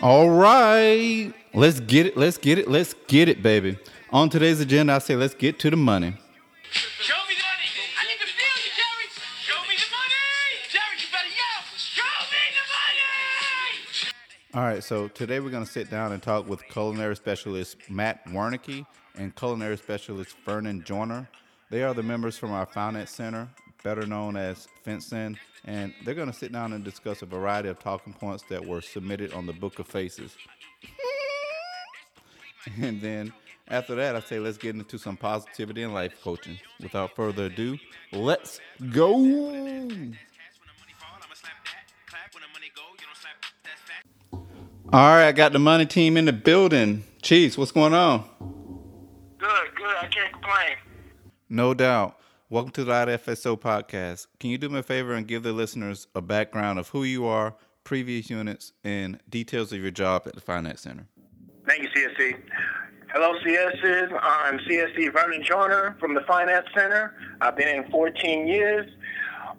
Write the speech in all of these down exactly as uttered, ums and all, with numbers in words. All right. Let's get it. Let's get it. Let's get it, baby. On today's agenda, I say let's get to the money. Show me the money. I need to feel you, Jerry. Show me the money. Jerry, you better yell. Show me the money. All right. So today we're going to sit down and talk with culinary specialist Matt Wernicke and culinary specialist Vernon Joyner. They are the members from our Finance Center, better known as FinCEN, and they're going to sit down and discuss a variety of talking points that were submitted on the Book of Faces. And then after that, I say let's get into some positivity and life coaching. Without further ado, let's go. All right, I got the money team in the building. Chiefs, what's going on? Good, good. I can't complain. No doubt. Welcome to the I F S O podcast. Can you do me a favor and give the listeners a background of who you are, previous units, and details of your job at the Finance Center? Thank you, C S C. Hello, C S's. I'm C S C Vernon Joyner from the Finance Center. I've been in fourteen years.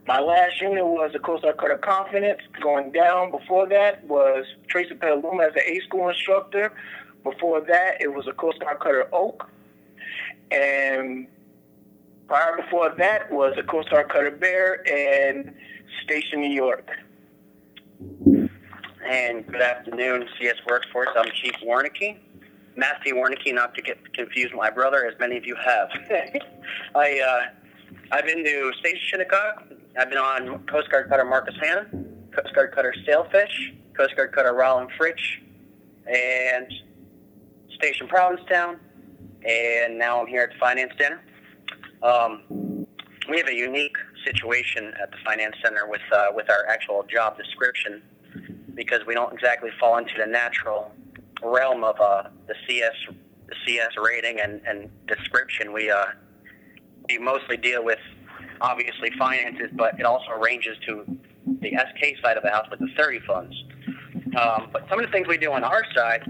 My last unit was the Coast Guard Cutter Confidence. Going down before that was Tracy Petaluma as an A-School instructor. Before that, it was a Coast Guard Cutter Oak. And prior before that was a Coast Guard Cutter Bear and Station New York. And good afternoon, C S Workforce. I'm Chief Wernicke, Matt Wernicke, not to get confused, my brother, as many of you have. I, uh, I've been to Station Chincoteague. I've been on Coast Guard Cutter Marcus Hanna, Coast Guard Cutter Sailfish, Coast Guard Cutter Rollin Fritsch, and Station Provincetown. And now I'm here at the Finance Center. Um, we have a unique situation at the Finance Center with uh, with our actual job description, because we don't exactly fall into the natural realm of uh, the C S the C S rating and, and description. We uh, we mostly deal with obviously finances, but it also ranges to the S K side of the house with the thirty funds. Um, but some of the things we do on our side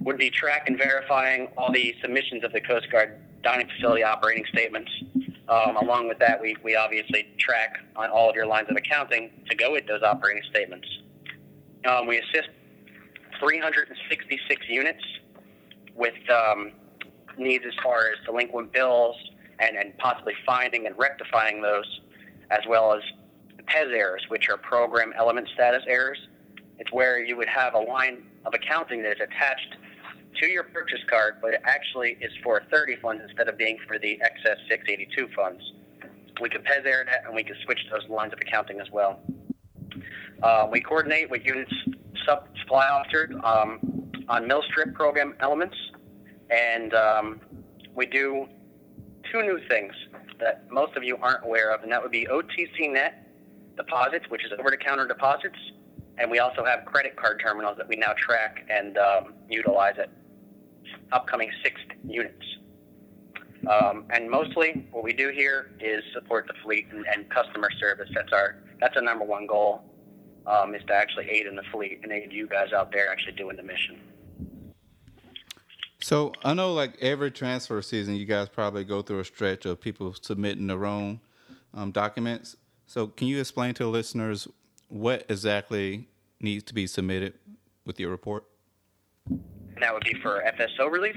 would be track and verifying all the submissions of the Coast Guard dining facility operating statements. Um, along with that, we, we obviously track on all of your lines of accounting to go with those operating statements. Um, we assist three hundred sixty-six units with um, needs as far as delinquent bills and, and possibly finding and rectifying those, as well as P E S errors, which are program element status errors. It's where you would have a line of accounting that is attached to your purchase card, but it actually is for thirty funds instead of being for the excess six eighty-two funds. We could P E S error that, and we could switch those lines of accounting as well. Uh, we coordinate with units sub supply officers um, on mill strip program elements, and um, we do two new things that most of you aren't aware of, and that would be O T C net deposits, which is over-the-counter deposits, and we also have credit card terminals that we now track and um, utilize at upcoming six units. Um, and mostly what we do here is support the fleet and, and customer service. That's our that's our number one goal, um, is to actually aid in the fleet and aid you guys out there actually doing the mission. So I know like every transfer season, you guys probably go through a stretch of people submitting their own um, documents. So can you explain to the listeners what exactly needs to be submitted with your report? That would be for F S O relief?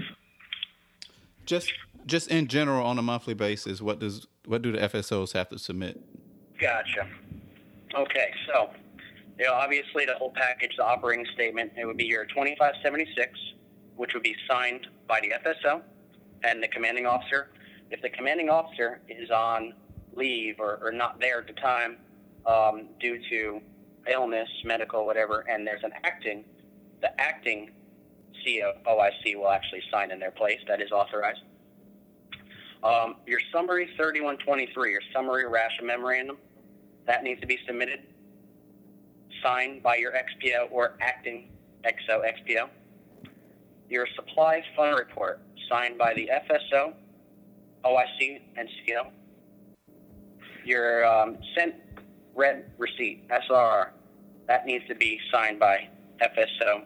Just just in general, on a monthly basis, what does what do the F S Os have to submit? Gotcha. Okay, so you know, obviously the whole package, the operating statement, it would be your twenty-five seventy-six, which would be signed by the F S O and the commanding officer. If the commanding officer is on leave or, or not there at the time, Um, due to illness, medical, whatever, and there's an acting, the acting C O O I C will actually sign in their place. That is authorized. Um, your summary thirty-one twenty-three, your summary ration memorandum, that needs to be submitted, signed by your X P O or acting X O X P O. Your supply fund report, signed by the F S O, O I C, and C O. Your um, sent red receipt, S R R, that needs to be signed by F S O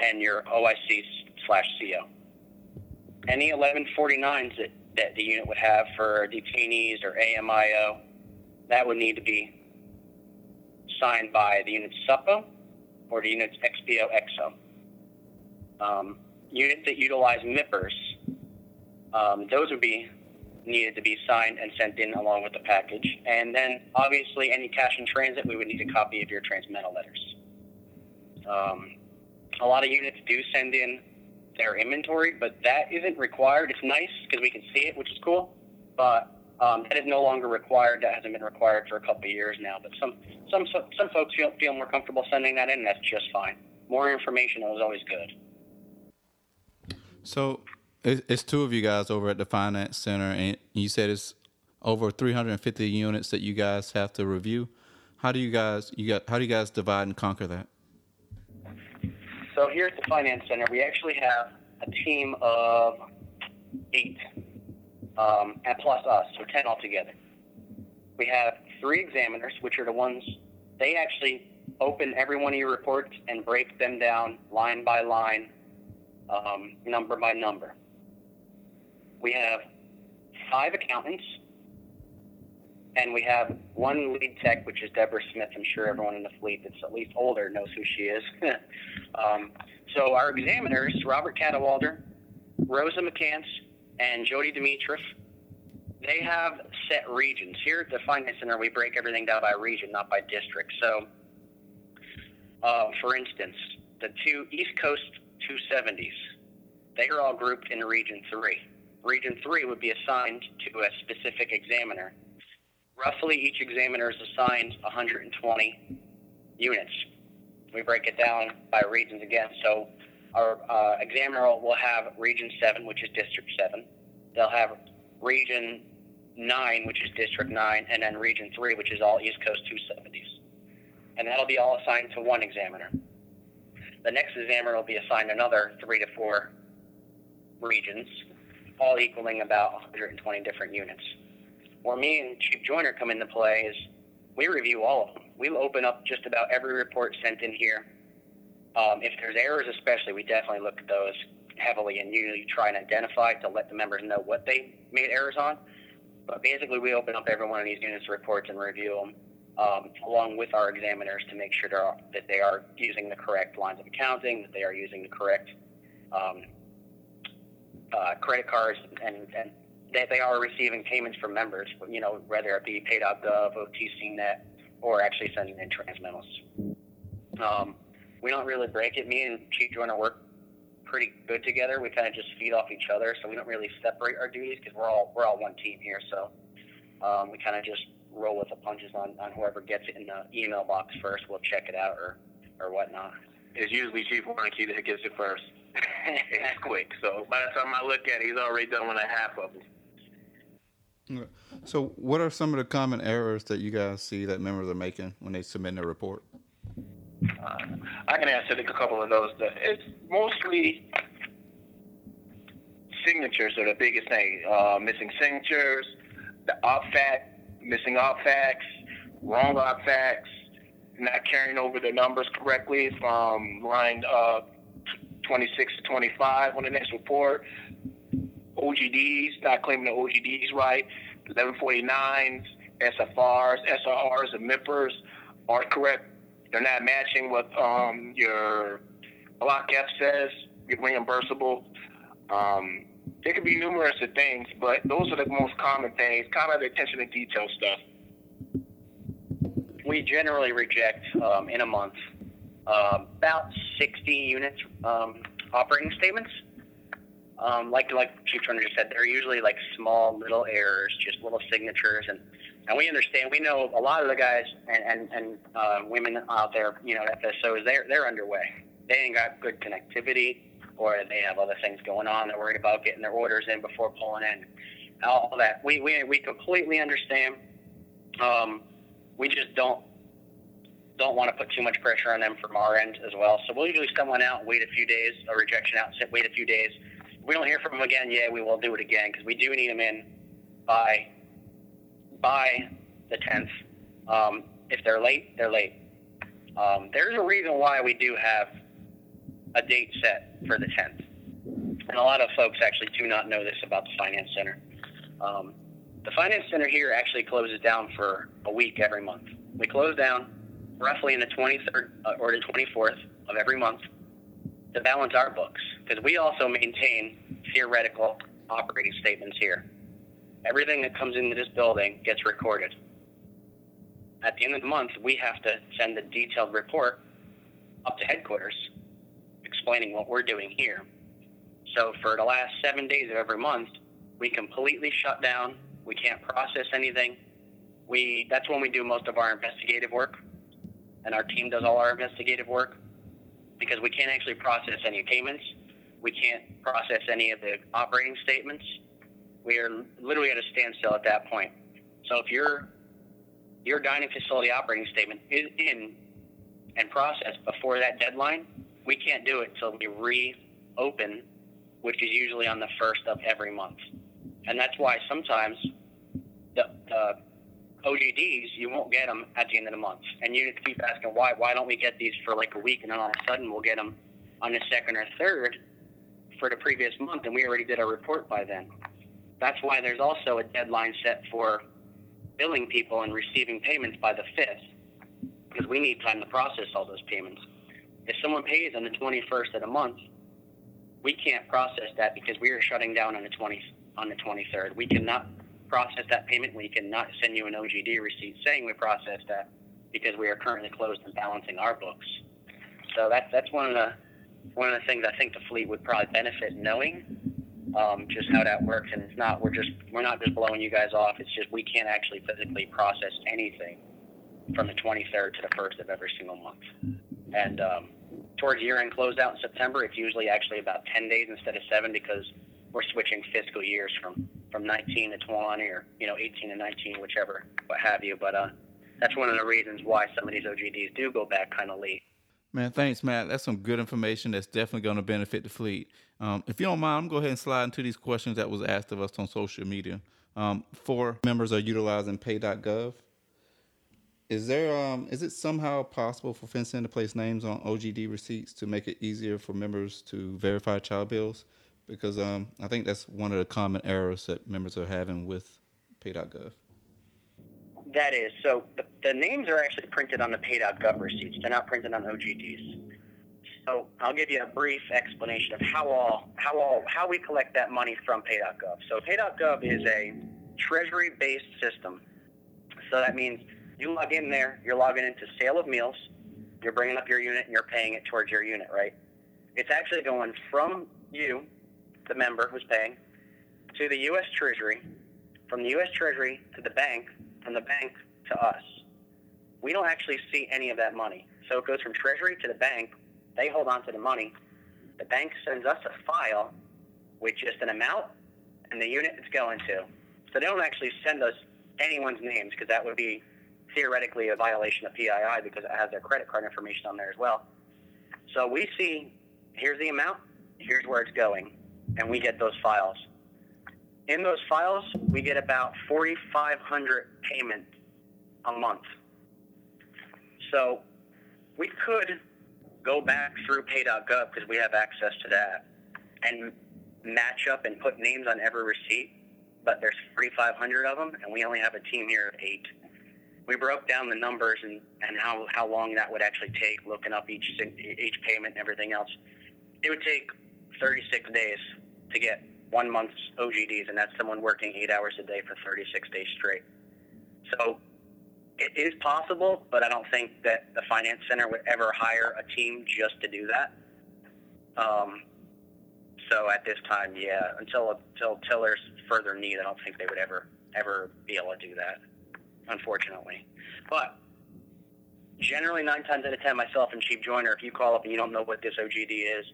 and your O I C slash C O. Any eleven forty-nines that, that the unit would have for detainees or A M I O, that would need to be signed by the unit S U P O order units X B O X O. Um, units that utilize M I P Rs, um, those would be needed to be signed and sent in along with the package. And then, obviously, any cash in transit, we would need a copy of your transmittal letters. Um, a lot of units do send in their inventory, but that isn't required. It's nice because we can see it, which is cool, but um, that is no longer required. That hasn't been required for a couple of years now, but some some some folks feel, feel more comfortable sending that in, and that's just fine. More information is always good. So it's two of you guys over at the Finance Center, and you said it's over three hundred fifty units that you guys have to review. How do you guys you got how do you guys divide and conquer that? So here at the Finance Center, we actually have a team of eight, um, and plus us, so ten altogether. We have three examiners, which are the ones, they actually open every one of your reports and break them down line by line, um, number by number. We have five accountants, and we have one lead tech, which is Deborah Smith. I'm sure everyone in the fleet that's at least older knows who she is. um, so our examiners, Robert Caddewalder, Rosa McCants, and Jody Dimitroff, they have set regions. Here at the Finance Center, we break everything down by region, not by district. So, uh, for instance, the two East Coast two seventies, they are all grouped in Region three. Region three would be assigned to a specific examiner. Roughly, each examiner is assigned one hundred twenty units. We break it down by regions again. So our uh, examiner will have Region seven, which is District seven. They'll have Region nine, which is District nine, and then Region three, which is all East Coast two seventies. And that'll be all assigned to one examiner. The next examiner will be assigned another three to four regions, all equaling about one hundred twenty different units. Where me and Chief Joyner come into play is we review all of them. We'll open up just about every report sent in here. Um, if there's errors especially, we definitely look at those heavily and usually try and identify to let the members know what they made errors on. But basically, we open up every one of these units' reports and review them um, along with our examiners to make sure that they are using the correct lines of accounting, that they are using the correct um, uh, credit cards, and, and that they are receiving payments from members, you know, whether it be paid dot gov, O T C net, or actually sending in transmittals. Um, we don't really break it. Me and Chief Joyner work pretty good together. We kind of just feed off each other, so we don't really separate our duties because we're all we're all one team here. So um, we kind of just roll with the punches on, on whoever gets it in the email box first. We'll check it out or, or whatnot. It's usually Chief Wernicke that gets it first. It's quick. So by the time I look at it, he's already done one and a half of them. So what are some of the common errors that you guys see that members are making when they submit their report? Uh, I can answer a couple of those. It's mostly signatures are the biggest thing. Uh, missing signatures, the O P FACT, missing O P FACTs, wrong O P FACTs, not carrying over the numbers correctly from line uh, twenty-six to twenty-five on the next report. O G Ds, not claiming the O G Ds right, eleven forty-nines, S F Rs, S R Rs, and M I P Rs aren't correct. They're not matching what um, your block F says, your reimbursable. Um, there could be numerous of things, but those are the most common things, kind of the attention to detail stuff. We generally reject, um, in a month, uh, about sixty units um, operating statements. Um, like like Chief Turner just said, they're usually like small little errors, just little signatures, and, and we understand. We know a lot of the guys and and, and uh, women out there, you know, F S Os, they're they're underway. They ain't got good connectivity, or they have other things going on. They're worried about getting their orders in before pulling in, all that. We we we completely understand. Um, we just don't don't want to put too much pressure on them from our end as well. So we'll usually send one out, wait a few days, a rejection out, wait a few days. We don't hear from them again. Yeah, we will do it again because we do need them in by by the tenth. Um, if they're late, they're late. Um, there's a reason why we do have a date set for the tenth, and a lot of folks actually do not know this about the Finance Center. Um, the Finance Center here actually closes down for a week every month. We close down roughly in the twenty-third or the twenty-fourth of every month to balance our books, because we also maintain theoretical operating statements here. Everything that comes into this building gets recorded. At the end of the month, we have to send a detailed report up to headquarters explaining what we're doing here. So for the last seven days of every month, we completely shut down. We can't process anything. We that's when we do most of our investigative work, and our team does all our investigative work, because we can't actually process any payments. We can't process any of the operating statements. We are literally at a standstill at that point. So if your your dining facility operating statement is in and processed before that deadline, we can't do it until we reopen, which is usually on the first of every month. And that's why sometimes the, the O G Ds, you won't get them at the end of the month. And you keep asking, why Why don't we get these for like a week, and then all of a sudden we'll get them on the second or third for the previous month, and we already did our report by then. That's why there's also a deadline set for billing people and receiving payments by the fifth, because we need time to process all those payments. If someone pays on the twenty-first of the month, we can't process that because we are shutting down on the twentieth. On the twenty-third, we cannot process that payment. We cannot send you an O G D receipt saying we processed that, because we are currently closed and balancing our books. So that's that's one of the one of the things I think the fleet would probably benefit knowing, um, just how that works. And it's not we're just we're not just blowing you guys off. It's just we can't actually physically process anything from the twenty-third to the first of every single month. And um, towards year-end closeout in September, it's usually actually about ten days instead of seven, because we're switching fiscal years from, from nineteen to twenty, or, you know, eighteen to nineteen, whichever, what have you. But uh, that's one of the reasons why some of these O G Ds do go back kind of late. Man, thanks, Matt. That's some good information that's definitely going to benefit the fleet. Um, if you don't mind, I'm going to go ahead and slide into these questions that was asked of us on social media. Um, four members are utilizing pay dot gov. Is there um, is it somehow possible for FinCEN to place names on O G D receipts to make it easier for members to verify child bills? Because um, I think that's one of the common errors that members are having with pay dot gov. That is. So the, the names are actually printed on the pay dot gov receipts. They're not printed on O G Ds. So I'll give you a brief explanation of how all how all how we collect that money from pay dot gov. So pay dot gov is a Treasury-based system. So that means you log in there, you're logging into sale of meals, you're bringing up your unit, and you're paying it towards your unit, right? It's actually going from you, the member who's paying, to the U S Treasury, from the U S Treasury to the bank, from the bank to us. We don't actually see any of that money. So it goes from Treasury to the bank. They hold on to the money. The bank sends us a file with just an amount and the unit it's going to. So they don't actually send us anyone's names, because that would be theoretically a violation of P I I, because it has their credit card information on there as well. So we see, here's the amount, here's where it's going, and we get those files. In those files, we get about forty-five hundred payments a month. So we could go back through pay dot gov, because we have access to that, and match up and put names on every receipt, but there's forty-five hundred of them, and we only have a team here of eight. We broke down the numbers and, and how, how long that would actually take, looking up each each payment and everything else. It would take thirty-six days to get one month's O G Ds, and that's someone working eight hours a day for thirty-six days straight. So it is possible, but I don't think that the Finance Center would ever hire a team just to do that. Um, so at this time, yeah, until, until, until there's further need, I don't think they would ever, ever be able to do that, unfortunately. But generally, nine times out of ten, myself and Chief Joyner, if you call up and you don't know what this O G D is,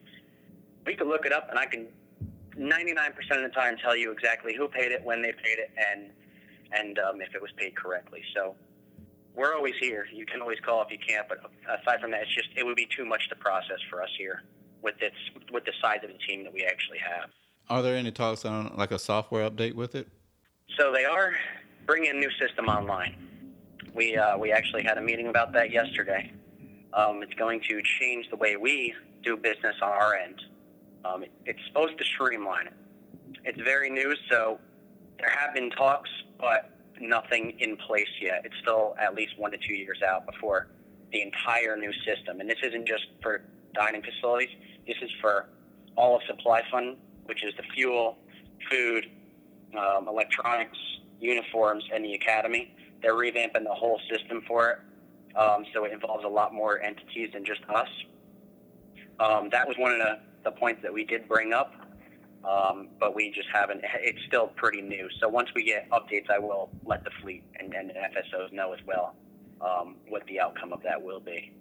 we can look it up, and I can ninety-nine percent of the time tell you exactly who paid it, when they paid it, and and um, if it was paid correctly. So we're always here. You can always call if you can't, but aside from that, it's just it would be too much to process for us here with this with the size of the team that we actually have. Are there any talks on like a software update with it? So they are bringing a new system online. We uh, we actually had a meeting about that yesterday. Um, it's going to change the way we do business on our end. Um, it's supposed to streamline it. It's very new, so there have been talks, but nothing in place yet. It's still at least one to two years out before the entire new system. And this isn't just for dining facilities. This is for all of Supply Fund, which is the fuel, food, um, electronics, uniforms, and the academy. They're revamping the whole system for it. Um, so it involves a lot more entities than just us. Um, that was one of the, the points that we did bring up, um, but we just haven't. It's still pretty new. So once we get updates, I will let the fleet and, and the F S Os know as well um, what the outcome of that will be.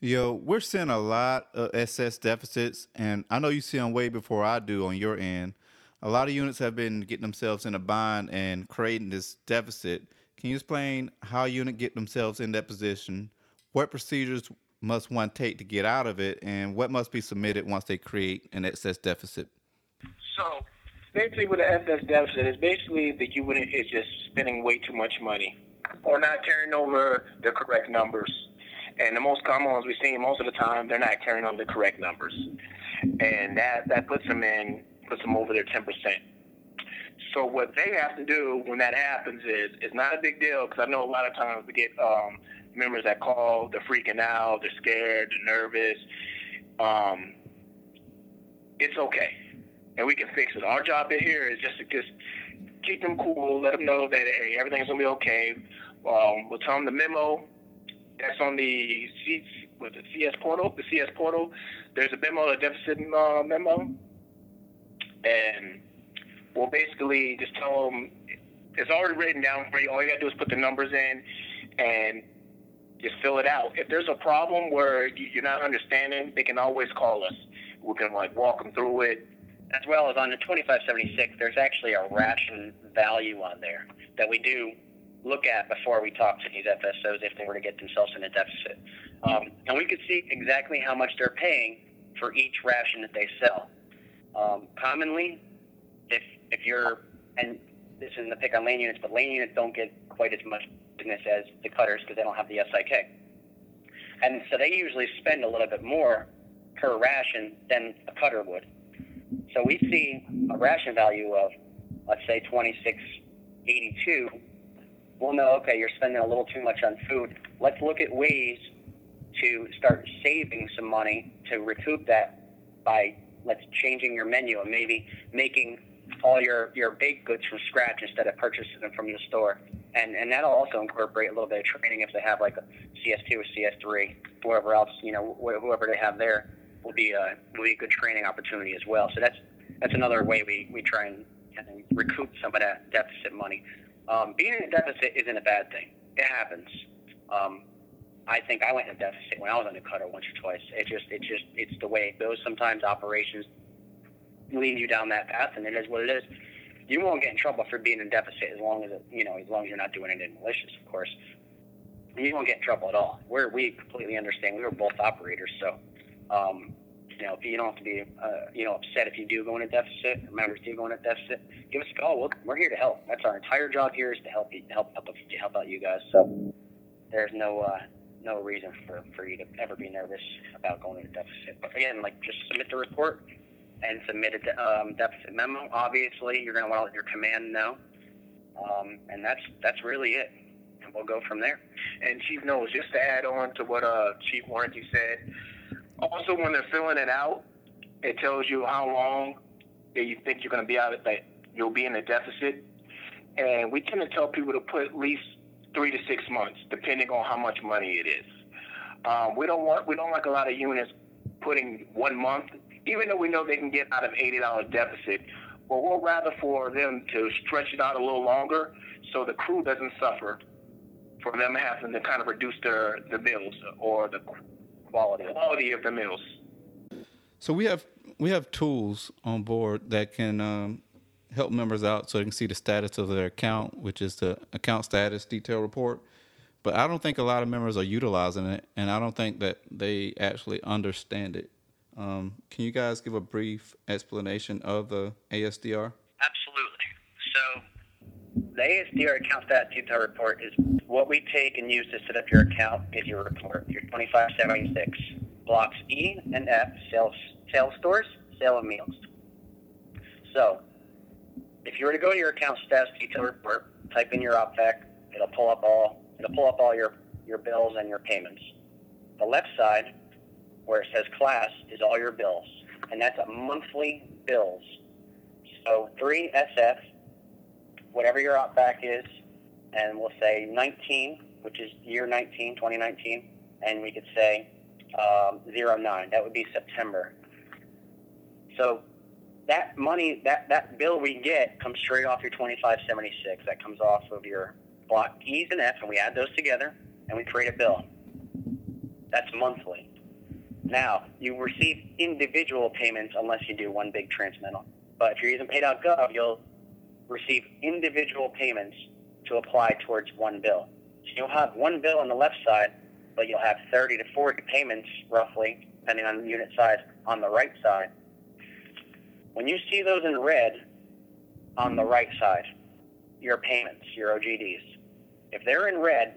Yo, we're seeing a lot of S S deficits, and I know you see them way before I do on your end. A lot of units have been getting themselves in a bind and creating this deficit. Can you explain how a unit get themselves in that position? What procedures must one take to get out of it, and what must be submitted once they create an excess deficit? So basically with an excess deficit, it's basically the unit is just spending way too much money or not carrying over the correct numbers. And the most common ones we see most of the time, they're not carrying over the correct numbers. And that, that puts them in, puts them over their ten percent. So what they have to do when that happens is, it's not a big deal, because I know a lot of times we get um, members that call, they're freaking out, they're scared, they're nervous. Um, it's okay, and we can fix it. Our job here is just to just keep them cool, let them know that, hey, everything's going to be okay. Um, we'll tell them the memo that's on the, C, what, the C S portal. The C S portal, there's a memo, a deficit uh, memo, and well, basically, just tell them it's already written down for you. All you got to do is put the numbers in and just fill it out. If there's a problem where you're not understanding, they can always call us. We can, like, walk them through it. As well as on the twenty-five seventy-six, there's actually a ration value on there that we do look at before we talk to these F S Os if they were to get themselves in a deficit. Um, and we could see exactly how much they're paying for each ration that they sell. Um, commonly, if If you're, and this isn't the pick on lane units, but lane units don't get quite as much business as the cutters because they don't have the S I K. And so they usually spend a little bit more per ration than a cutter would. So we see a ration value of, let's say, twenty-six eighty-two. We'll know, okay, you're spending a little too much on food. Let's look at ways to start saving some money to recoup that by, let's changing your menu and maybe making all your, your baked goods from scratch instead of purchasing them from the store. And and that'll also incorporate a little bit of training if they have like a C S two or C S three, whoever else, you know, wh- whoever they have there will be a, will be a good training opportunity as well. So that's that's another way we, we try and, and recoup some of that deficit money. Um, being in a deficit isn't a bad thing. It happens. Um, I think I went in a deficit when I was on the cutter once or twice. It just, it just it's the way it goes. Sometimes operations lead you down that path, and it is what it is. You won't get in trouble for being in deficit as long as it, you know, as long as you're not doing anything malicious, of course. You won't get in trouble at all. We're, we completely understand. We were both operators, so um, you know, you don't have to be uh, you know, upset if you do go into deficit. Members do go into deficit. Give us a call. We'll, we're here to help. That's our entire job here, is to help you, to help help to help out you guys. So there's no uh, no reason for for you to ever be nervous about going into deficit. But again, like, just submit the report and submit a um, deficit memo. Obviously, you're going to want to let your command know. Um, and that's that's really it. And we'll go from there. And Chief knows, just to add on to what uh, Chief Wernicke said, also when they're filling it out, it tells you how long that you think you're going to be out, that you'll be in a deficit. And we tend to tell people to put at least three to six months, depending on how much money it is. Um, we don't want, we don't like a lot of units putting one month, even though we know they can get out of eighty dollars deficit, but we'll rather for them to stretch it out a little longer so the crew doesn't suffer for them having to kind of reduce their the meals or the quality quality of the meals. So we have we have tools on board that can um, help members out so they can see the status of their account, which is the account status detail report. But I don't think a lot of members are utilizing it, and I don't think that they actually understand it. Um, can you guys give a brief explanation of the A S D R? Absolutely. So the A S D R account stat detail report is what we take and use to set up your account, give your report, your twenty-five seventy-six, blocks E and F, sales, sales stores, sale of meals. So if you were to go to your account stats detail report, type in your OPVAC, it'll pull up all, it'll pull up all your, your bills and your payments. The left side, where it says class, is all your bills, and that's a monthly bills. So three S F, whatever your outback is, and we'll say nineteen, which is year nineteen, twenty nineteen, and we could say um, zero nine. That would be September. So that money, that, that bill we get comes straight off your twenty-five seventy-six. That comes off of your block E's and F's, and we add those together, and we create a bill. That's monthly. Now, you receive individual payments unless you do one big transmittal. But if you're using paid dot gov, you'll receive individual payments to apply towards one bill. So you'll have one bill on the left side, but you'll have thirty to forty payments, roughly, depending on the unit size, on the right side. When you see those in red on the right side, your payments, your O G Ds, if they're in red,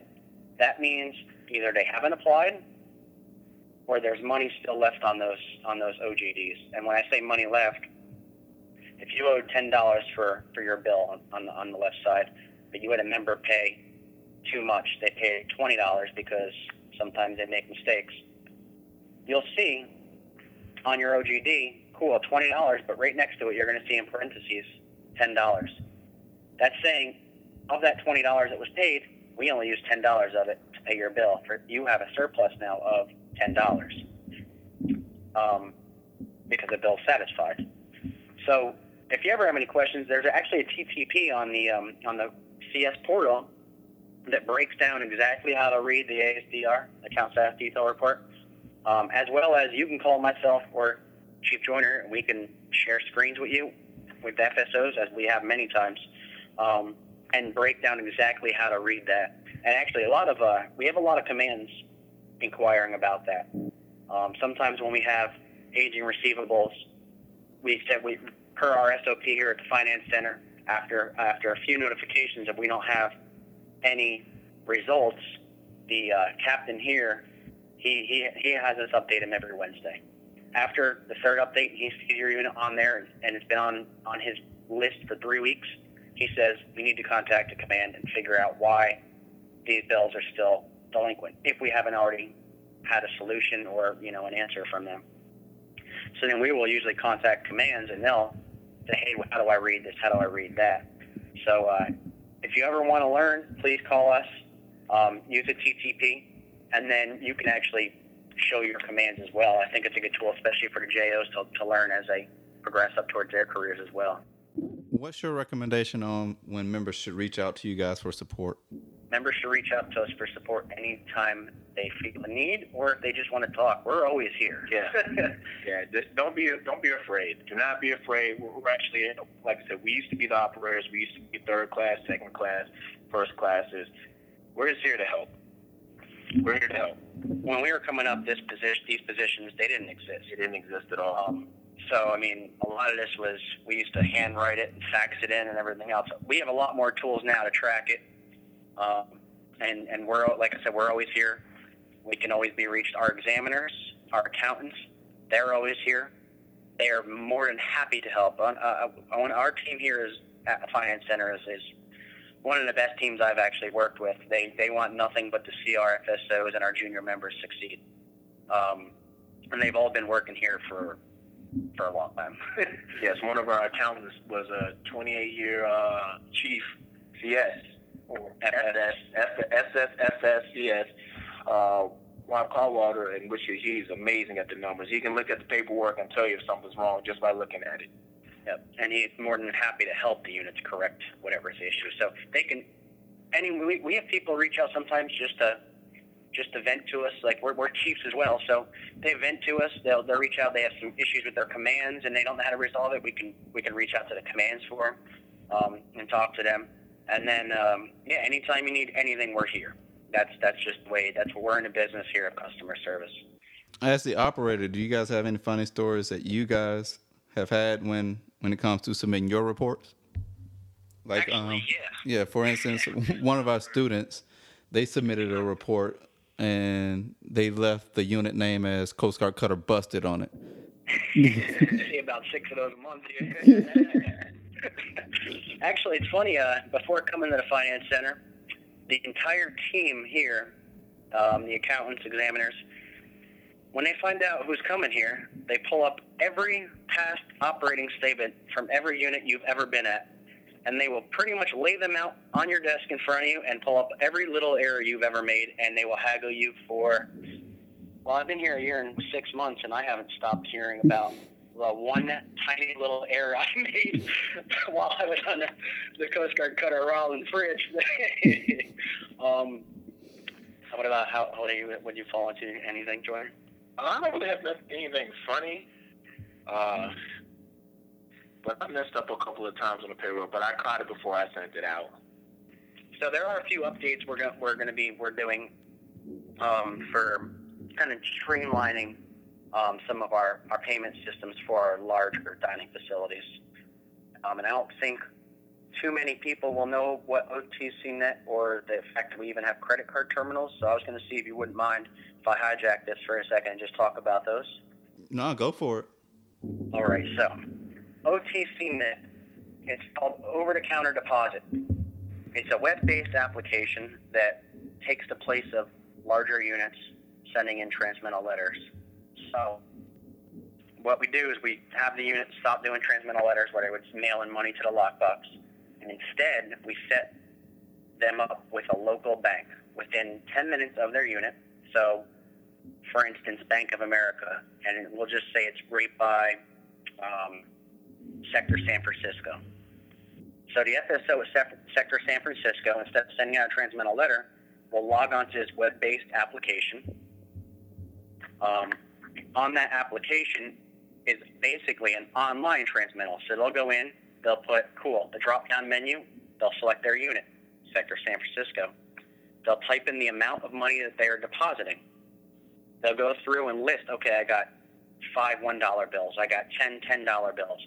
that means either they haven't applied or there's money still left on those on those O G Ds. And when I say money left, if you owed ten dollars for, for your bill on, on, the, on the left side, but you had a member pay too much, they paid twenty dollars because sometimes they make mistakes, you'll see on your O G D, cool, twenty dollars, but right next to it, you're going to see in parentheses, ten dollars. That's saying, of that twenty dollars that was paid, we only used ten dollars of it to pay your bill. For, you have a surplus now of ten dollars um, because the bill's satisfied. So if you ever have any questions, there's actually a T T P on the um, on the C S portal that breaks down exactly how to read the A S D R, Account Staff Detail Report, um, as well as you can call myself or Chief Joyner, and we can share screens with you, with F S Os, as we have many times, um, and break down exactly how to read that. And actually, a lot of uh, we have a lot of commands inquiring about that. Um, sometimes when we have aging receivables, we said we, per our S O P here at the Finance Center, after after a few notifications, if we don't have any results, the uh, captain here, he, he he has us update him every Wednesday. After the third update, he sees your unit on there, and it's been on, on his list for three weeks. He says, we need to contact the command and figure out why these bills are still delinquent, if we haven't already had a solution or, you know, an answer from them. So then we will usually contact commands, and they'll say, hey, how do I read this? How do I read that? So uh, if you ever want to learn, please call us. Um, use a T T P, and then you can actually show your commands as well. I think it's a good tool, especially for the J Os to, to learn as they progress up towards their careers as well. What's your recommendation on when members should reach out to you guys for support? Members should reach out to us for support anytime they feel a need, or if they just want to talk. We're always here. Yeah, yeah. Don't be don't be afraid. Do not be afraid. We're actually, like I said, we used to be the operators. We used to be third class, second class, first classes. We're just here to help. We're here to help. When we were coming up, this position, these positions, they didn't exist. They didn't exist at all. Um, so, I mean, a lot of this was, we used to handwrite it and fax it in and everything else. We have a lot more tools now to track it. Um, and, and we're, like I said, we're always here. We can always be reached. Our examiners, our accountants, they're always here. They are more than happy to help. On, uh, on our team here is, at the Finance Center is, is one of the best teams I've actually worked with. They they want nothing but to see our F S Os and our junior members succeed. Um, and they've all been working here for for a long time. Yes, one of our accountants was a twenty-eight-year uh, chief C S or S S S S C S. Uh, Rob Caddewalder, and which is, he's amazing at the numbers. He can look at the paperwork and tell you if something's wrong just by looking at it. Yep. And he's more than happy to help the units correct whatever is the issue. So they can, any, we, we have people reach out sometimes just to, just to vent to us. Like we're, we're chiefs as well. So they vent to us, they'll, they'll reach out. They have some issues with their commands and they don't know how to resolve it. We can, we can reach out to the commands for them, um, and talk to them. And then, um, yeah, anytime you need anything, we're here. That's, that's just the way, that's what we're in the business here of customer service. As the operator, do you guys have any funny stories that you guys have had when, when it comes to submitting your reports? Like, Actually, um, yeah. yeah, for instance, one of our students, they submitted a report and they left the unit name as Coast Guard Cutter Busted on it. See about six of those a month. Actually, it's funny, uh, before coming to the Finance Center, the entire team here, um, the accountants, examiners, When they find out who's coming here, they pull up every past operating statement from every unit you've ever been at, and they will pretty much lay them out on your desk in front of you and pull up every little error you've ever made, and they will haggle you for, well, I've been here a year and six months, and I haven't stopped hearing about the one tiny little error I made while I was on the, the Coast Guard Cutter Rollin Fritsch. um, what about how what do you, would you fall into anything, Joyner? I don't really have anything funny, uh, but I messed up a couple of times on the payroll, but I caught it before I sent it out. So there are a few updates we're gonna, we're going to be we're doing um, for kind of streamlining Um, some of our, our payment systems for our larger dining facilities. Um, and I don't think too many people will know what O T C net or the fact that we even have credit card terminals. So I was going to see if you wouldn't mind if I hijack this for a second and just talk about those. No, go for it. All right, so O T C net, it's called Over-the-Counter Deposit. It's a web-based application that takes the place of larger units sending in transmittal letters. So what we do is we have the unit stop doing transmittal letters where they would mail in money to the lockbox, and instead we set them up with a local bank within ten minutes of their unit. So, for instance, Bank of America, and we'll just say it's right by um, Sector San Francisco. So the F S O at Sector San Francisco, instead of sending out a transmittal letter, will log on to this web-based application. Um, On that application is basically an online transmittal. So they'll go in, they'll put, cool, the drop-down menu, they'll select their unit, Sector San Francisco. They'll type in the amount of money that they are depositing. They'll go through and list, okay, I got five one dollar bills, I got ten ten dollar bills,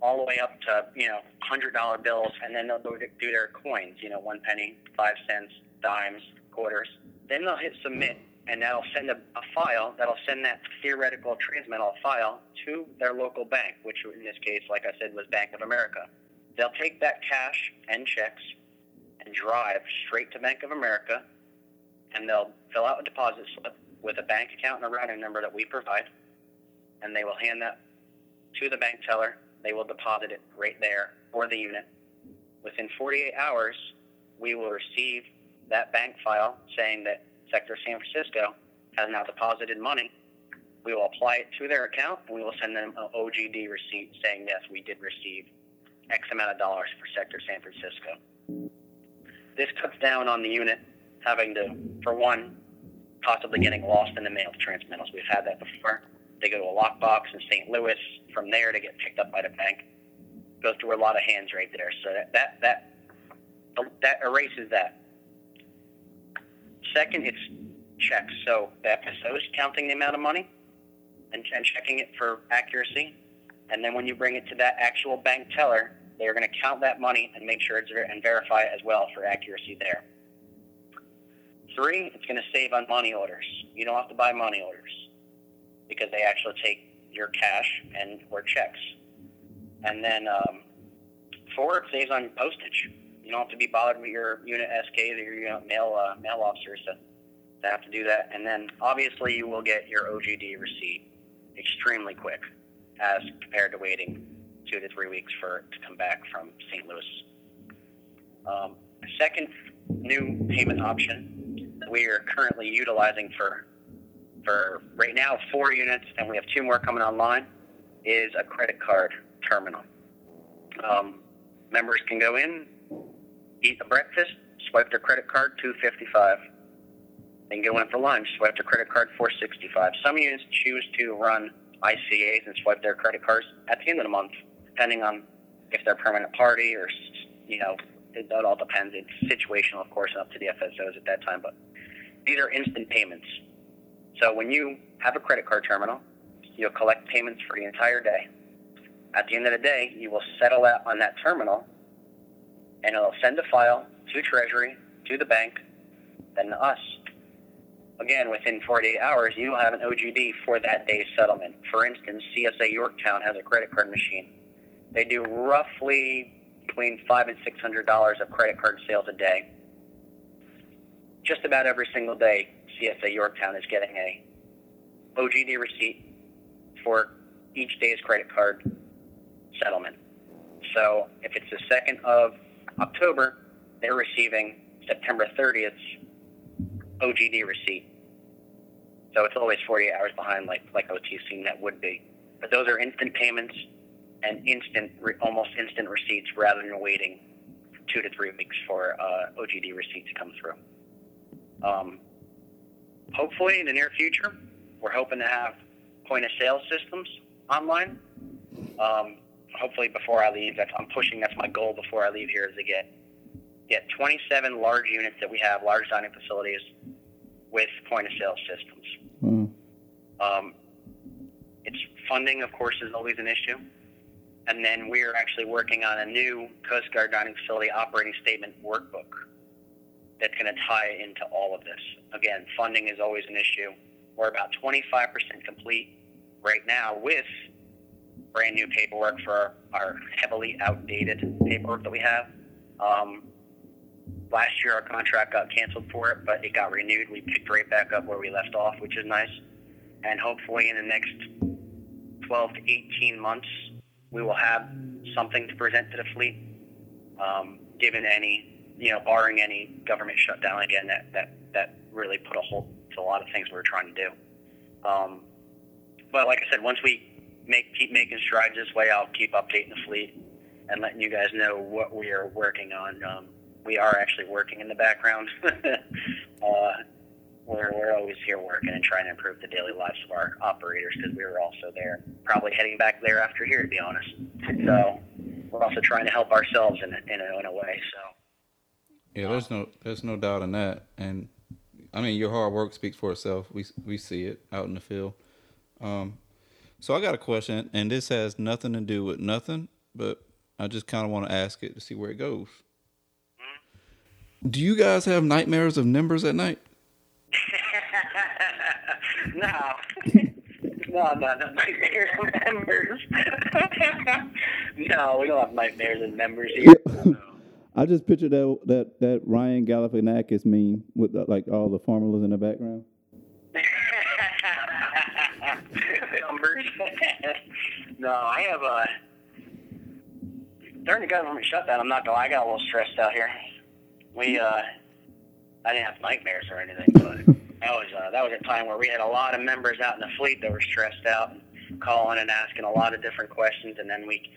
all the way up to, you know, one hundred dollar bills, and then they'll do their coins, you know, one penny, five cents, dimes, quarters. Then they'll hit submit. And that'll send a, a file, that'll send that theoretical transmittal file to their local bank, which in this case, like I said, was Bank of America. They'll take that cash and checks and drive straight to Bank of America, and they'll fill out a deposit slip with a bank account and a routing number that we provide, and they will hand that to the bank teller. They will deposit it right there for the unit. Within forty-eight hours, we will receive that bank file saying that Sector San Francisco has now deposited money. We will apply it to their account, and we will send them an O G D receipt saying, yes, we did receive X amount of dollars for Sector San Francisco. This cuts down on the unit having to, for one, possibly getting lost in the mail transmittals. We've had that before. They go to a lockbox in Saint Louis. From there, they get picked up by the bank. Goes through a lot of hands right there. So that that that, that erases that. Second, it's checks. So the F S O is counting the amount of money and, and checking it for accuracy. And then when you bring it to that actual bank teller, they're going to count that money and make sure it's ver- and verify it as well for accuracy there. Three, it's going to save on money orders. You don't have to buy money orders because they actually take your cash and or checks. And then um, four, it saves on postage. You don't have to be bothered with your unit S Ks or your you know, mail uh, mail officers to, to have to do that. And then, obviously, you will get your O G D receipt extremely quick as compared to waiting two to three weeks for it to come back from Saint Louis. Um, second new payment option that we are currently utilizing for, for right now, four units, and we have two more coming online, is a credit card terminal. Um, members can go in, eat a breakfast, swipe their credit card, two fifty-five. They can go in for lunch, swipe their credit card, four sixty-five. Some units choose to run I C As and swipe their credit cards at the end of the month, depending on if they're a permanent party or, you know, it, it all depends. It's situational, of course, up to the F S Os at that time, but these are instant payments. So when you have a credit card terminal, you'll collect payments for the entire day. At the end of the day, you will settle out on that terminal, and it'll send a file to Treasury, to the bank, then to us. Again, within forty-eight hours, you'll have an O G D for that day's settlement. For instance, C S A Yorktown has a credit card machine. They do roughly between five hundred dollars and six hundred dollars of credit card sales a day. Just about every single day, C S A Yorktown is getting a O G D receipt for each day's credit card settlement. So if it's the second of October, they're receiving September thirtieth's O G D receipt. So it's always forty-eight hours behind, like like O T C net would be. But those are instant payments and instant, almost instant receipts, rather than waiting two to three weeks for uh, O G D receipt to come through. Um, hopefully, in the near future, we're hoping to have point-of-sale systems online. Um, hopefully, before I leave, that's, I'm pushing. That's my goal before I leave here, is to get get twenty-seven large units that we have, large dining facilities, with point-of-sale systems. Mm. Um, it's funding, of course, is always an issue. And then we are actually working on a new Coast Guard Dining Facility Operating Statement workbook that's going to tie into all of this. Again, funding is always an issue. We're about twenty-five percent complete right now with brand new paperwork for our heavily outdated paperwork that we have. Um, last year, our contract got canceled for it, but it got renewed. We picked right back up where we left off, which is nice. And hopefully in the next twelve to eighteen months, we will have something to present to the fleet, um, given any, you know, barring any government shutdown again, that, that, that really put a hold to a lot of things we were trying to do. Um, but like I said, once we make keep making strides this way, I'll keep updating the fleet and letting you guys know what we are working on. Um, we are actually working in the background. uh, We're, we're always here working and trying to improve the daily lives of our operators, because we were also there, probably heading back there after here, to be honest. So we're also trying to help ourselves in a, in a, in a way. So yeah, there's no there's no doubt in that. And I mean, your hard work speaks for itself. We we see it out in the field. Um, so I got a question, and this has nothing to do with nothing, but I just kind of want to ask it to see where it goes. Mm-hmm. Do you guys have nightmares of numbers at night? no. no, no, no nightmares and members. No, we don't have nightmares and members either. No. I just pictured that that, that Ryan Galifianakis meme with the, like all the formulas in the background. Numbers. No, I have a. During the government shutdown, I'm not gonna lie, I got a little stressed out here. We uh. I didn't have nightmares or anything, but that was uh, that was a time where we had a lot of members out in the fleet that were stressed out, and calling and asking a lot of different questions, and then we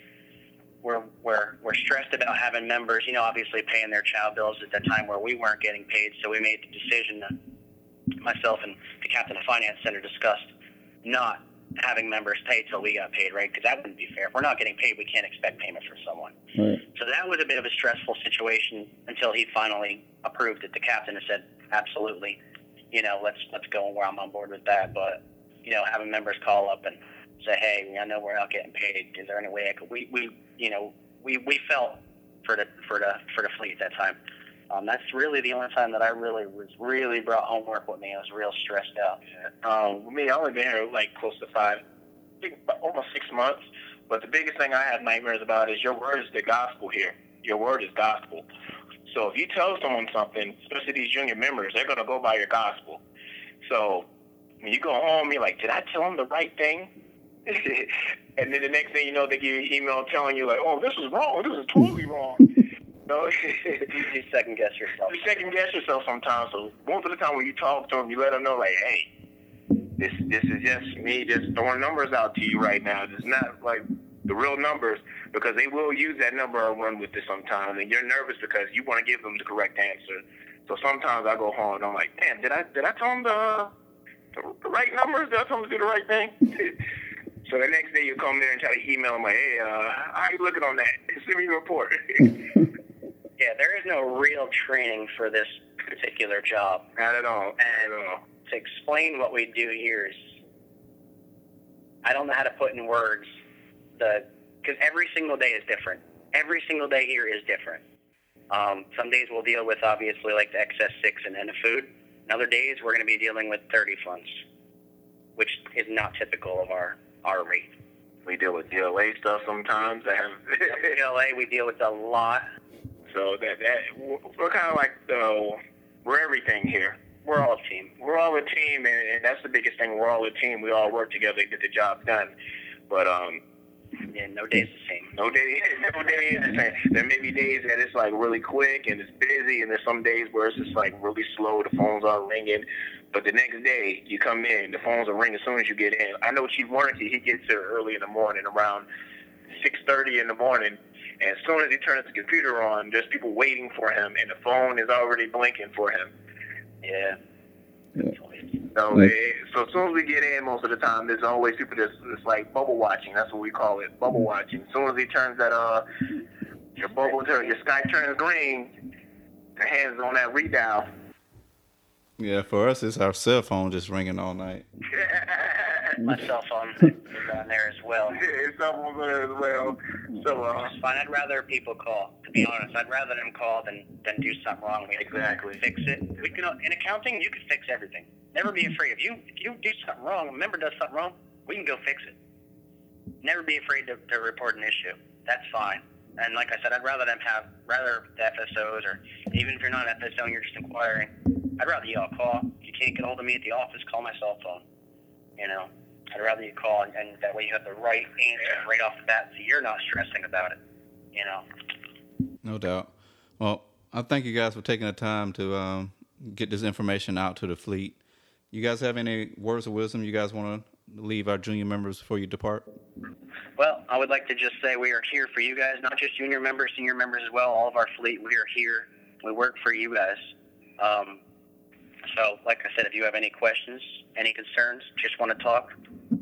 were we're, we're stressed about having members, you know, obviously paying their child bills at that time where we weren't getting paid, so we made the decision that myself and the captain of the finance center discussed not having members pay till we got paid, right? Because that wouldn't be fair. If we're not getting paid, we can't expect payment from someone. Right. So that was a bit of a stressful situation until he finally approved it. The captain has said, absolutely, you know, let's let's go, and I'm on board with that. But, you know, having members call up and say, hey, I know we're not getting paid. Is there any way I could? We, we you know, we, we felt for the, for, the, for the fleet at that time. Um, that's really the only time that I really was really brought homework with me. I was real stressed out. Yeah. Um, me, I only been here like close to five, almost six months. But the biggest thing I have nightmares about is your word is the gospel here. Your word is gospel. So if you tell someone something, especially these junior members, they're gonna go by your gospel. So when you go home, you're like, did I tell them the right thing? And then the next thing you know, they give you an email telling you like, oh, this is wrong. This is totally wrong. No, you second guess yourself. You second guess yourself sometimes. So most of the time when you talk to them, you let them know like, hey, this this is just me just throwing numbers out to you right now. It's not like the real numbers, because they will use that number or run with it sometimes, and you're nervous because you want to give them the correct answer. So sometimes I go home and I'm like, damn, did I did I tell them the the, the right numbers? Did I tell them to do the right thing? So the next day you come there and try to email them like, hey, uh, I ain't looking on that. Send me a report. Yeah, there is no real training for this particular job. Not at all. And Not at all. To explain what we do here is, I don't know how to put in words the, because every single day is different. Every single day here is different. Um, some days we'll deal with obviously like the excess six and then the food. And other days we're going to be dealing with thirty funds, which is not typical of our, our rate. We deal with D L A stuff sometimes. I have D L A we deal with a lot. So that, that we're kind of like the, we're everything here. We're all a team. We're all a team, and, and that's the biggest thing. We're all a team. We all work together to get the job done. But um, yeah, no day's the same. No day, no day is the same. There may be days that it's like really quick and it's busy, and there's some days where it's just like really slow. The phones are ringing, but the next day you come in, the phones are ringing as soon as you get in. I know Chief Wernicke. He gets here early in the morning, around six thirty in the morning. And as soon as he turns the computer on, there's people waiting for him, and the phone is already blinking for him. Yeah. yeah. So, like, it, so as soon as we get in, most of the time, there's always people that's it's like bubble watching. That's what we call it, bubble watching. As soon as he turns that, uh, your bubble, your sky turns green, the hand's on that redial. Yeah, for us, it's our cell phone just ringing all night. My cell phone is on there as well. Yeah, it's on there as well. So, uh, it's fine. I'd rather people call, to be honest. I'd rather them call than, than do something wrong. We exactly. Can fix it. We can, in accounting, you can fix everything. Never be afraid. If you if you do something wrong, a member does something wrong, we can go fix it. Never be afraid to, to report an issue. That's fine. And like I said, I'd rather them have, rather the F S Os, or even if you're not an F S O and you're just inquiring, I'd rather y'all call. If you can't get hold of me at the office, call my cell phone. You know, I'd rather you call, and, and that way you have the right answer right off the bat, so you're not stressing about it, you know. No doubt. Well, I thank you guys for taking the time to um, get this information out to the fleet. You guys have any words of wisdom you guys want to leave our junior members before you depart? Well, I would like to just say we are here for you guys, not just junior members, senior members as well, all of our fleet. We are here. We work for you guys. Um So, like I said, if you have any questions, any concerns, just want to talk,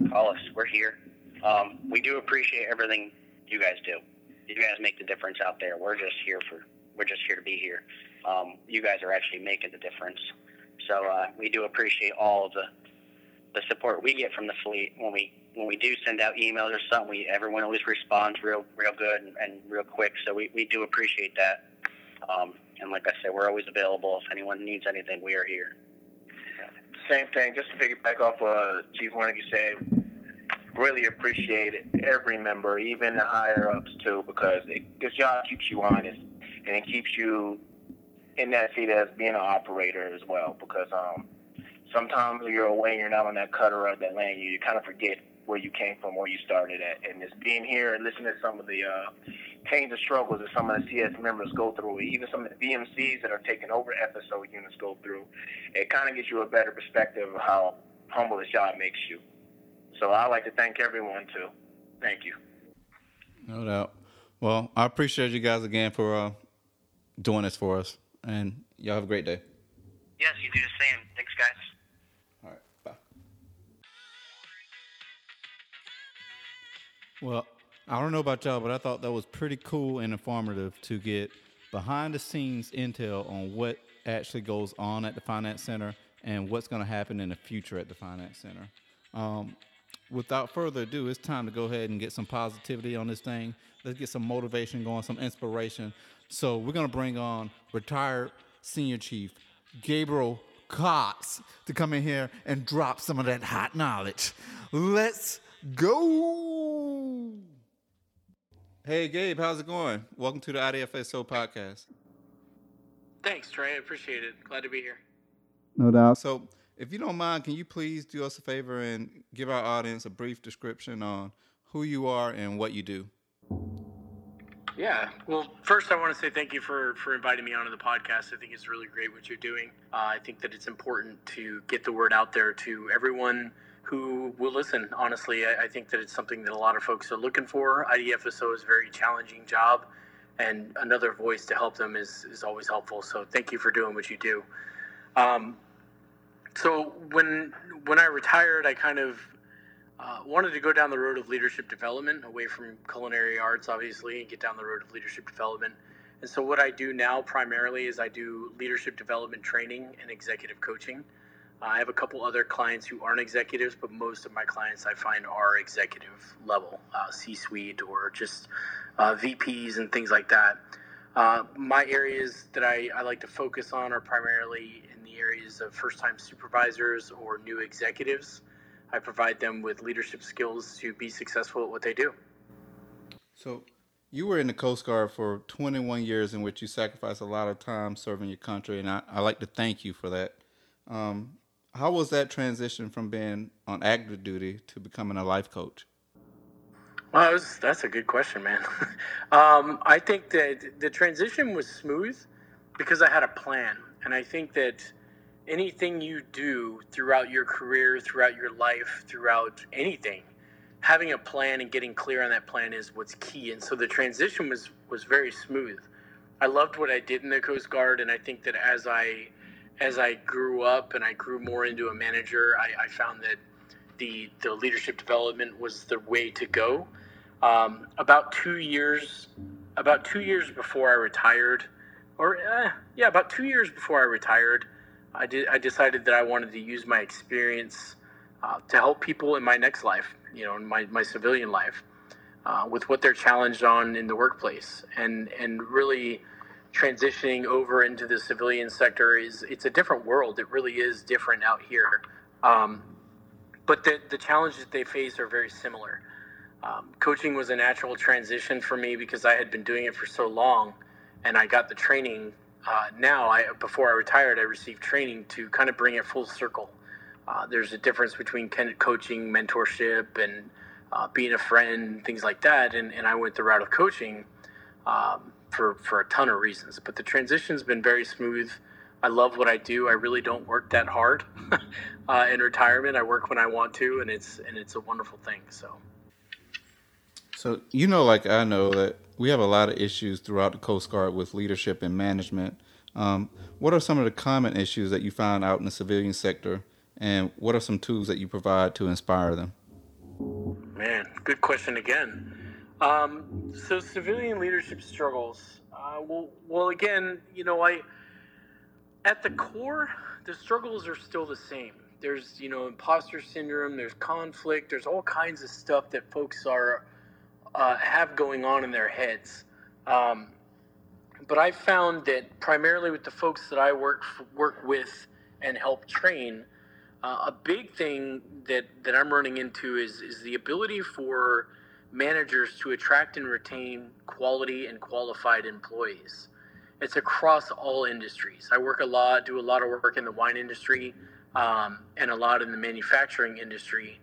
call us. We're here. Um, we do appreciate everything you guys do. You guys make the difference out there. We're just here for. We're just here to be here. Um, you guys are actually making the difference. So uh, we do appreciate all of the the support we get from the fleet when we when we do send out emails or something. We everyone always responds real real good and, and real quick. So we, we do appreciate that. Um, and like I said, we're always available. If anyone needs anything, we are here. Same thing, just to piggyback off what uh, Chief Wernicke said, really appreciate every member, even the higher-ups, too, because it, this job keeps you honest, and it keeps you in that seat as being an operator as well, because um, sometimes you're away and you're not on that cutter up that land, you, you kind of forget where you came from, where you started at. And just being here and listening to some of the uh, pains and struggles that some of the C S members go through, even some of the B M Cs that are taking over F S O units go through, it kind of gives you a better perspective of how humble this job makes you. So I'd like to thank everyone, too. Thank you. No doubt. Well, I appreciate you guys again for uh, doing this for us. And y'all have a great day. Yes, you do the same. Thanks, guys. Well, I don't know about y'all, but I thought that was pretty cool and informative to get behind-the-scenes intel on what actually goes on at the Finance Center and what's going to happen in the future at the Finance Center. Um, without further ado, it's time to go ahead and get some positivity on this thing. Let's get some motivation going, some inspiration. So we're going to bring on retired Senior Chief Gabriel Cox to come in here and drop some of that hot knowledge. Let's go. Hey, Gabe, how's it going? Welcome to the I D F S O podcast. Thanks, Trey. I appreciate it. Glad to be here. No doubt. So if you don't mind, can you please do us a favor and give our audience a brief description on who you are and what you do? Yeah. Well, first, I want to say thank you for, for inviting me onto the podcast. I think it's really great what you're doing. Uh, I think that it's important to get the word out there to everyone who will listen. Honestly, I, I think that it's something that a lot of folks are looking for. I D F S O is a very challenging job, and another voice to help them is, is always helpful. So thank you for doing what you do. Um, so when when I retired, I kind of uh, wanted to go down the road of leadership development, away from culinary arts, obviously, and get down the road of leadership development. And so what I do now primarily is I do leadership development training and executive coaching. I have a couple other clients who aren't executives, but most of my clients I find are executive level, uh, C-suite or just uh, V Ps and things like that. Uh, my areas that I, I like to focus on are primarily in the areas of first-time supervisors or new executives. I provide them with leadership skills to be successful at what they do. So you were in the Coast Guard for twenty-one years, in which you sacrificed a lot of time serving your country, and I, I like to thank you for that. Um, how was that transition from being on active duty to becoming a life coach? Well, it was, that's a good question, man. um, I think that the transition was smooth because I had a plan. And I think that anything you do throughout your career, throughout your life, throughout anything, having a plan and getting clear on that plan is what's key. And so the transition was, was very smooth. I loved what I did in the Coast Guard. And I think that as I, as I grew up and I grew more into a manager, I, I found that the, the leadership development was the way to go. Um, about two years, about two years before I retired, or uh, yeah, about two years before I retired, I did. I decided that I wanted to use my experience uh, to help people in my next life, you know, in my, my civilian life, uh, with what they're challenged on in the workplace, and and really transitioning over into the civilian sector is it's a different world. It really is different out here, um, but the the challenges they face are very similar. Um, coaching was a natural transition for me because I had been doing it for so long, and I got the training. Uh, now, I, before I retired, I received training to kind of bring it full circle. Uh, there's a difference between coaching, mentorship, and uh, being a friend, things like that. And, and I went the route of coaching um, for, for a ton of reasons. But the transition's been very smooth. I love what I do. I really don't work that hard uh, in retirement. I work when I want to, and it's and it's a wonderful thing. So, so you know, like I know that we have a lot of issues throughout the Coast Guard with leadership and management. Um, what are some of the common issues that you find out in the civilian sector, and what are some tools that you provide to inspire them? Man, good question again. Um, so civilian leadership struggles. Uh, well, well, again, you know, I at the core, the struggles are still the same. There's, you know, imposter syndrome. There's conflict. There's all kinds of stuff that folks are. Uh, have going on in their heads. Um, but I found that primarily with the folks that I work f- work with and help train, uh, a big thing that, that I'm running into is, is the ability for managers to attract and retain quality and qualified employees. It's across all industries. I work a lot, do a lot of work in the wine industry, um, and a lot in the manufacturing industry.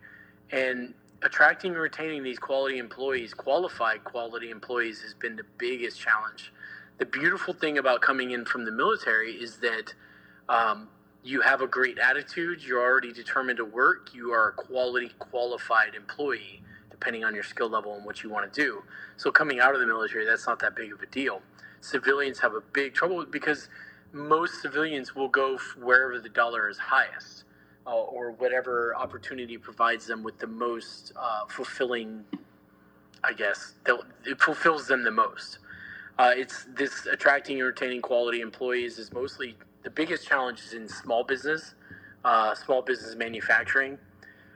And attracting and retaining these quality employees, qualified quality employees, has been the biggest challenge. The beautiful thing about coming in from the military is that um, you have a great attitude, you're already determined to work, you are a quality, qualified employee, depending on your skill level and what you want to do. So coming out of the military, that's not that big of a deal. Civilians have a big trouble because most civilians will go wherever the dollar is highest. Uh, or whatever opportunity provides them with the most uh, fulfilling, I guess, it fulfills them the most. Uh, it's this attracting and retaining quality employees is mostly the biggest challenge is in small business, uh, small business manufacturing.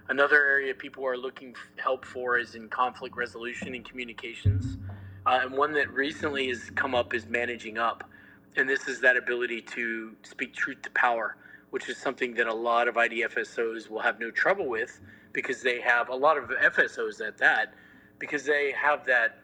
Another area people are looking for help for is in conflict resolution and communications. Uh, and one that recently has come up is managing up. And this is that ability to speak truth to power, which is something that a lot of I D F S Os will have no trouble with because they have a lot of F S Os at that, because they have that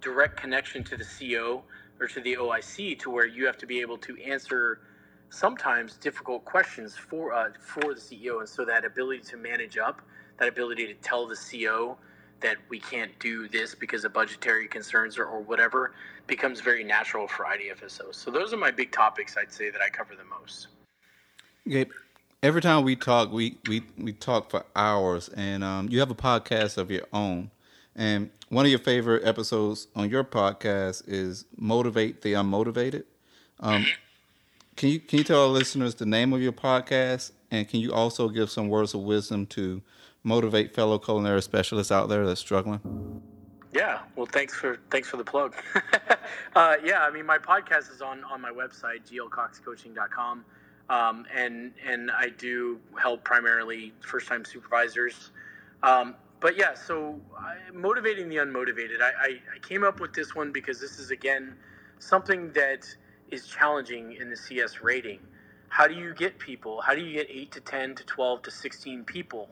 direct connection to the C O or to the O I C, to where you have to be able to answer sometimes difficult questions for uh, for the C E O. And so that ability to manage up, that ability to tell the C O that we can't do this because of budgetary concerns or, or whatever, becomes very natural for I D F S Os. So those are my big topics I'd say that I cover the most. Gabe, every time we talk, we, we, we talk for hours, and um, you have a podcast of your own. And one of your favorite episodes on your podcast is Motivate the Unmotivated. Um, can you can you tell our listeners the name of your podcast, and can you also give some words of wisdom to motivate fellow culinary specialists out there that's struggling? Yeah, well, thanks for thanks for the plug. uh, yeah, I mean, my podcast is on, on my website, G L cox coaching dot com. Um, and and I do help primarily first-time supervisors. Um, but yeah, so I, motivating the unmotivated. I, I, I came up with this one because this is, again, something that is challenging in the C S rating. How do you get people? How do you get eight to ten to twelve to sixteen people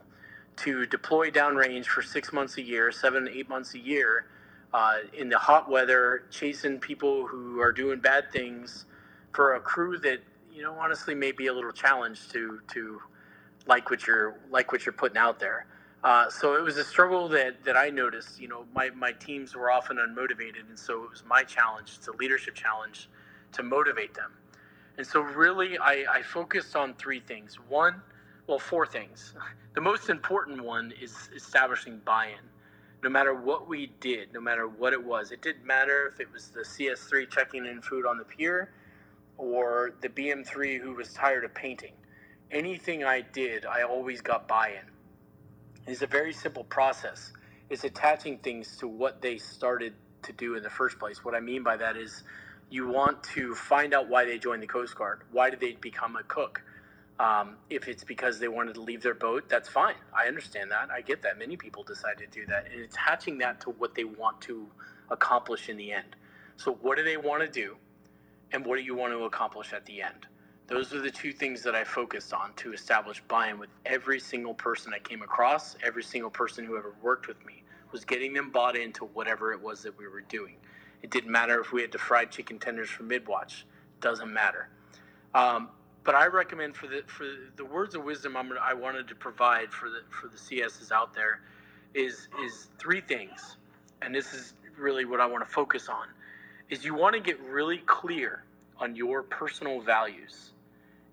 to deploy downrange for six months a year, seven to eight months a year, uh, in the hot weather, chasing people who are doing bad things for a crew that, you know, honestly may be a little challenged to to like what you're like what you're putting out there. Uh, so it was a struggle that, that I noticed. You know, my, my teams were often unmotivated, and so it was my challenge, it's a leadership challenge, to motivate them. And so really I, I focused on three things. One, well, four things. The most important one is establishing buy-in. No matter what we did, no matter what it was, it didn't matter if it was the C S three checking in food on the pier or the B M three who was tired of painting. Anything I did, I always got buy-in. It's a very simple process. It's attaching things to what they started to do in the first place. What I mean by that is you want to find out why they joined the Coast Guard. Why did they become a cook? Um, if it's because they wanted to leave their boat, that's fine. I understand that. I get that. Many people decide to do that. And attaching that to what they want to accomplish in the end. So what do they want to do? And what do you want to accomplish at the end? Those are the two things that I focused on to establish buy-in with every single person I came across. Every single person who ever worked with me was getting them bought into whatever it was that we were doing. It didn't matter if we had to fry chicken tenders for midwatch. Doesn't matter. Um, but I recommend for the for the words of wisdom I'm gonna, I wanted to provide for the for the C S's out there is is three things, and this is really what I want to focus on. Is you want to get really clear on your personal values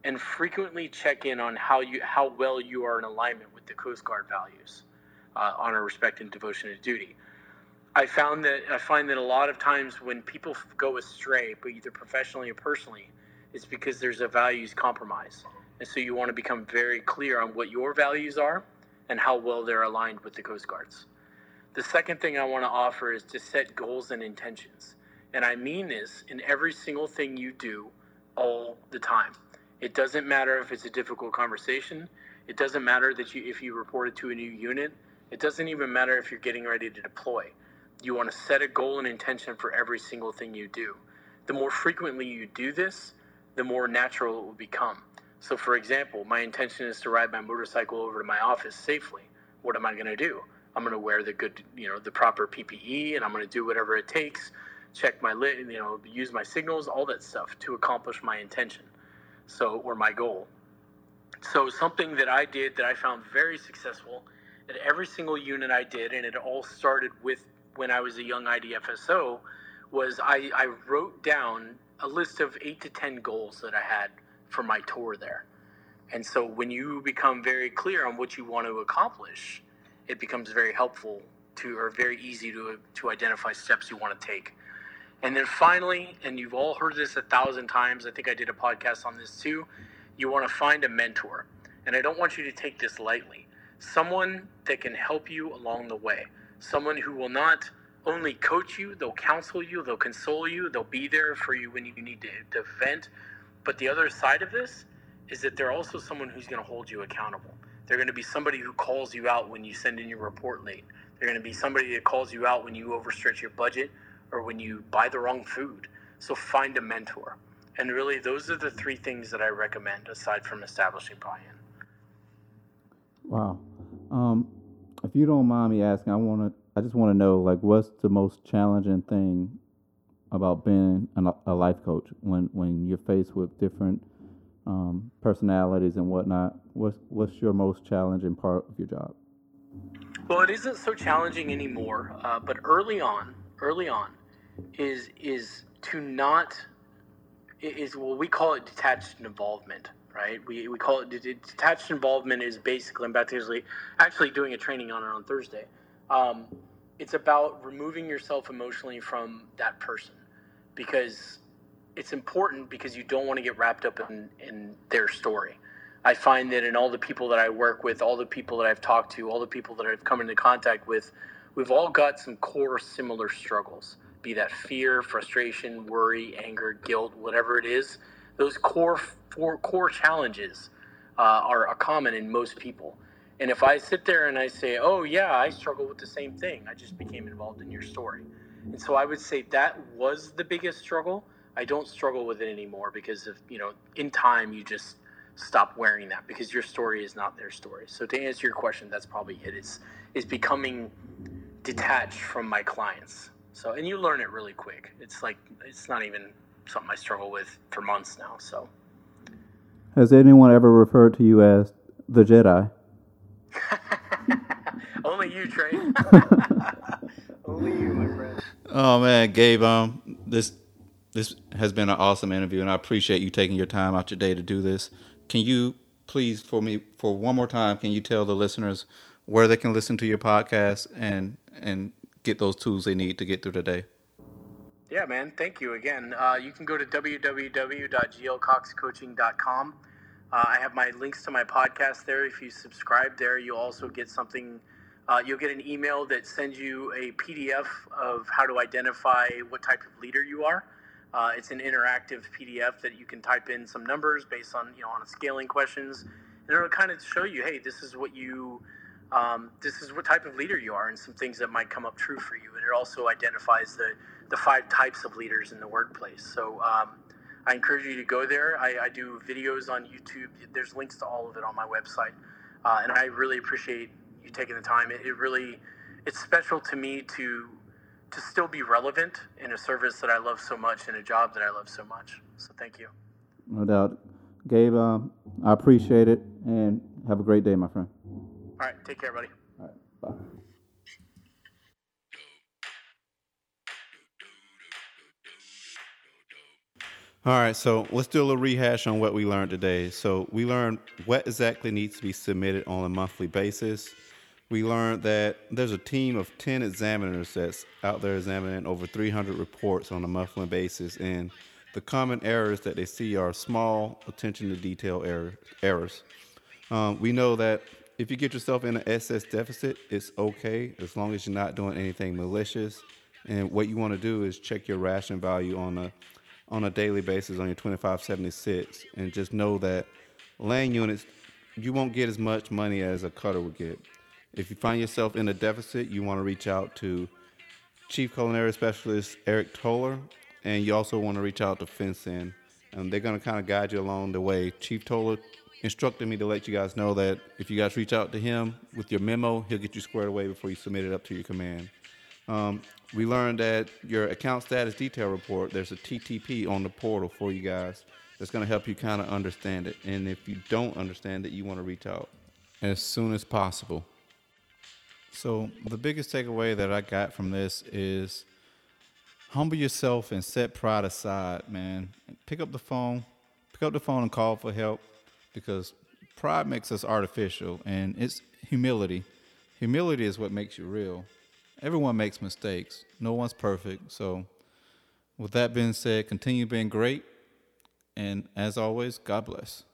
and frequently check in on how you how well you are in alignment with the Coast Guard values, uh, honor, respect, and devotion to duty. I found that I find that a lot of times when people go astray, but either professionally or personally, it's because there's a values compromise. And so you want to become very clear on what your values are and how well they're aligned with the Coast Guards. The second thing I want to offer is to set goals and intentions. And I mean this in every single thing you do all the time. It doesn't matter if it's a difficult conversation. It doesn't matter that you if you reported to a new unit. It doesn't even matter if you're getting ready to deploy. You want to set a goal and intention for every single thing you do. The more frequently you do this, the more natural it will become. So for example, my intention is to ride my motorcycle over to my office safely. What am I going to do? I'm going to wear the good, you know, the proper P P E, and I'm going to do whatever it takes. Check my lit, you know, use my signals, all that stuff to accomplish my intention, so or my goal. So something that I did that I found very successful at every single unit I did, and it all started with when I was a young I D F S O, was I, I wrote down a list of eight to ten goals that I had for my tour there. And so when you become very clear on what you want to accomplish, it becomes very helpful to or very easy to to identify steps you want to take. And then finally, and you've all heard this a thousand times, I think I did a podcast on this too, you want to find a mentor. And I don't want you to take this lightly. Someone that can help you along the way. Someone who will not only coach you, they'll counsel you, they'll console you, they'll be there for you when you need to, to vent. But the other side of this is that they're also someone who's going to hold you accountable. They're going to be somebody who calls you out when you send in your report late. They're going to be somebody that calls you out when you overstretch your budget or when you buy the wrong food. So find a mentor. And really, those are the three things that I recommend, aside from establishing buy-in. Wow. Um, if you don't mind me asking, I want to, I just want to know, like, what's the most challenging thing about being an, a life coach when, when you're faced with different um, personalities and whatnot? What's, what's your most challenging part of your job? Well, it isn't so challenging anymore, uh, but early on, early on, is is to not is well we call it detached involvement, right? We we call it detached involvement is basically I'm actually actually doing a training on it on Thursday. Um, it's about removing yourself emotionally from that person, because it's important because you don't want to get wrapped up in, in their story. I find that in all the people that I work with, all the people that I've talked to, all the people that I've come into contact with, we've all got some core similar struggles, be that fear, frustration, worry, anger, guilt, whatever it is. Those core four core challenges uh, are, are common in most people. And if I sit there and I say, oh, yeah, I struggle with the same thing, I just became involved in your story. And so I would say that was the biggest struggle. I don't struggle with it anymore because of, you know, in time you just stop wearing that because your story is not their story. So to answer your question, that's probably it. It's, it's becoming detached from my clients. So, and you learn it really quick. It's like, it's not even something I struggle with for months now. So Has anyone ever referred to you as the Jedi? Only you, Trey. Only you, my friend. Oh man, Gabe, um, this this has been an awesome interview, and I appreciate you taking your time out your day to do this. Can you please, for me, for one more time, can you tell the listeners where they can listen to your podcast and and get those tools they need to get through the day? Yeah, man. Thank you again. Uh, you can go to w w w dot g l cox coaching dot com. Uh, I have my links to my podcast there. If you subscribe there, you'll also get something. Uh, you'll get an email that sends you a P D F of how to identify what type of leader you are. Uh, it's an interactive P D F that you can type in some numbers based on, you know, on scaling questions. And it'll kind of show you, hey, this is what you... Um, this is what type of leader you are and some things that might come up true for you. And it also identifies the, the five types of leaders in the workplace. So um, I encourage you to go there. I, I do videos on YouTube. There's links to all of it on my website. Uh, and I really appreciate you taking the time. It, it really, it's special to me to to still be relevant in a service that I love so much and a job that I love so much. So thank you. No doubt. Gabe, um, I appreciate it. And have a great day, my friend. All right, take care, buddy. All right, bye. All right, so let's do a little rehash on what we learned today. So we learned what exactly needs to be submitted on a monthly basis. We learned that there's a team of ten examiners that's out there examining over three hundred reports on a monthly basis, and the common errors that they see are small attention to detail error, errors. Um, we know that if you get yourself in an excess deficit, it's okay as long as you're not doing anything malicious. And what you want to do is check your ration value on a on a daily basis on your twenty-five seventy-six, and just know that land units, you won't get as much money as a cutter would get. If you find yourself in a deficit, you want to reach out to Chief Culinary Specialist Eric Toller, and you also want to reach out to FinCEN, and they're going to kind of guide you along the way. Chief Toller instructed me to let you guys know that if you guys reach out to him with your memo, he'll get you squared away before you submit it up to your command. Um, we learned that your account status detail report, there's a T T P on the portal for you guys that's going to help you kind of understand it. And if you don't understand it, you want to reach out as soon as possible. So the biggest takeaway that I got from this is humble yourself and set pride aside, man. Pick up the phone, pick up the phone and call for help. Because pride makes us artificial, and it's humility. Humility is what makes you real. Everyone makes mistakes. No one's perfect. So with that being said, continue being great. And as always, God bless.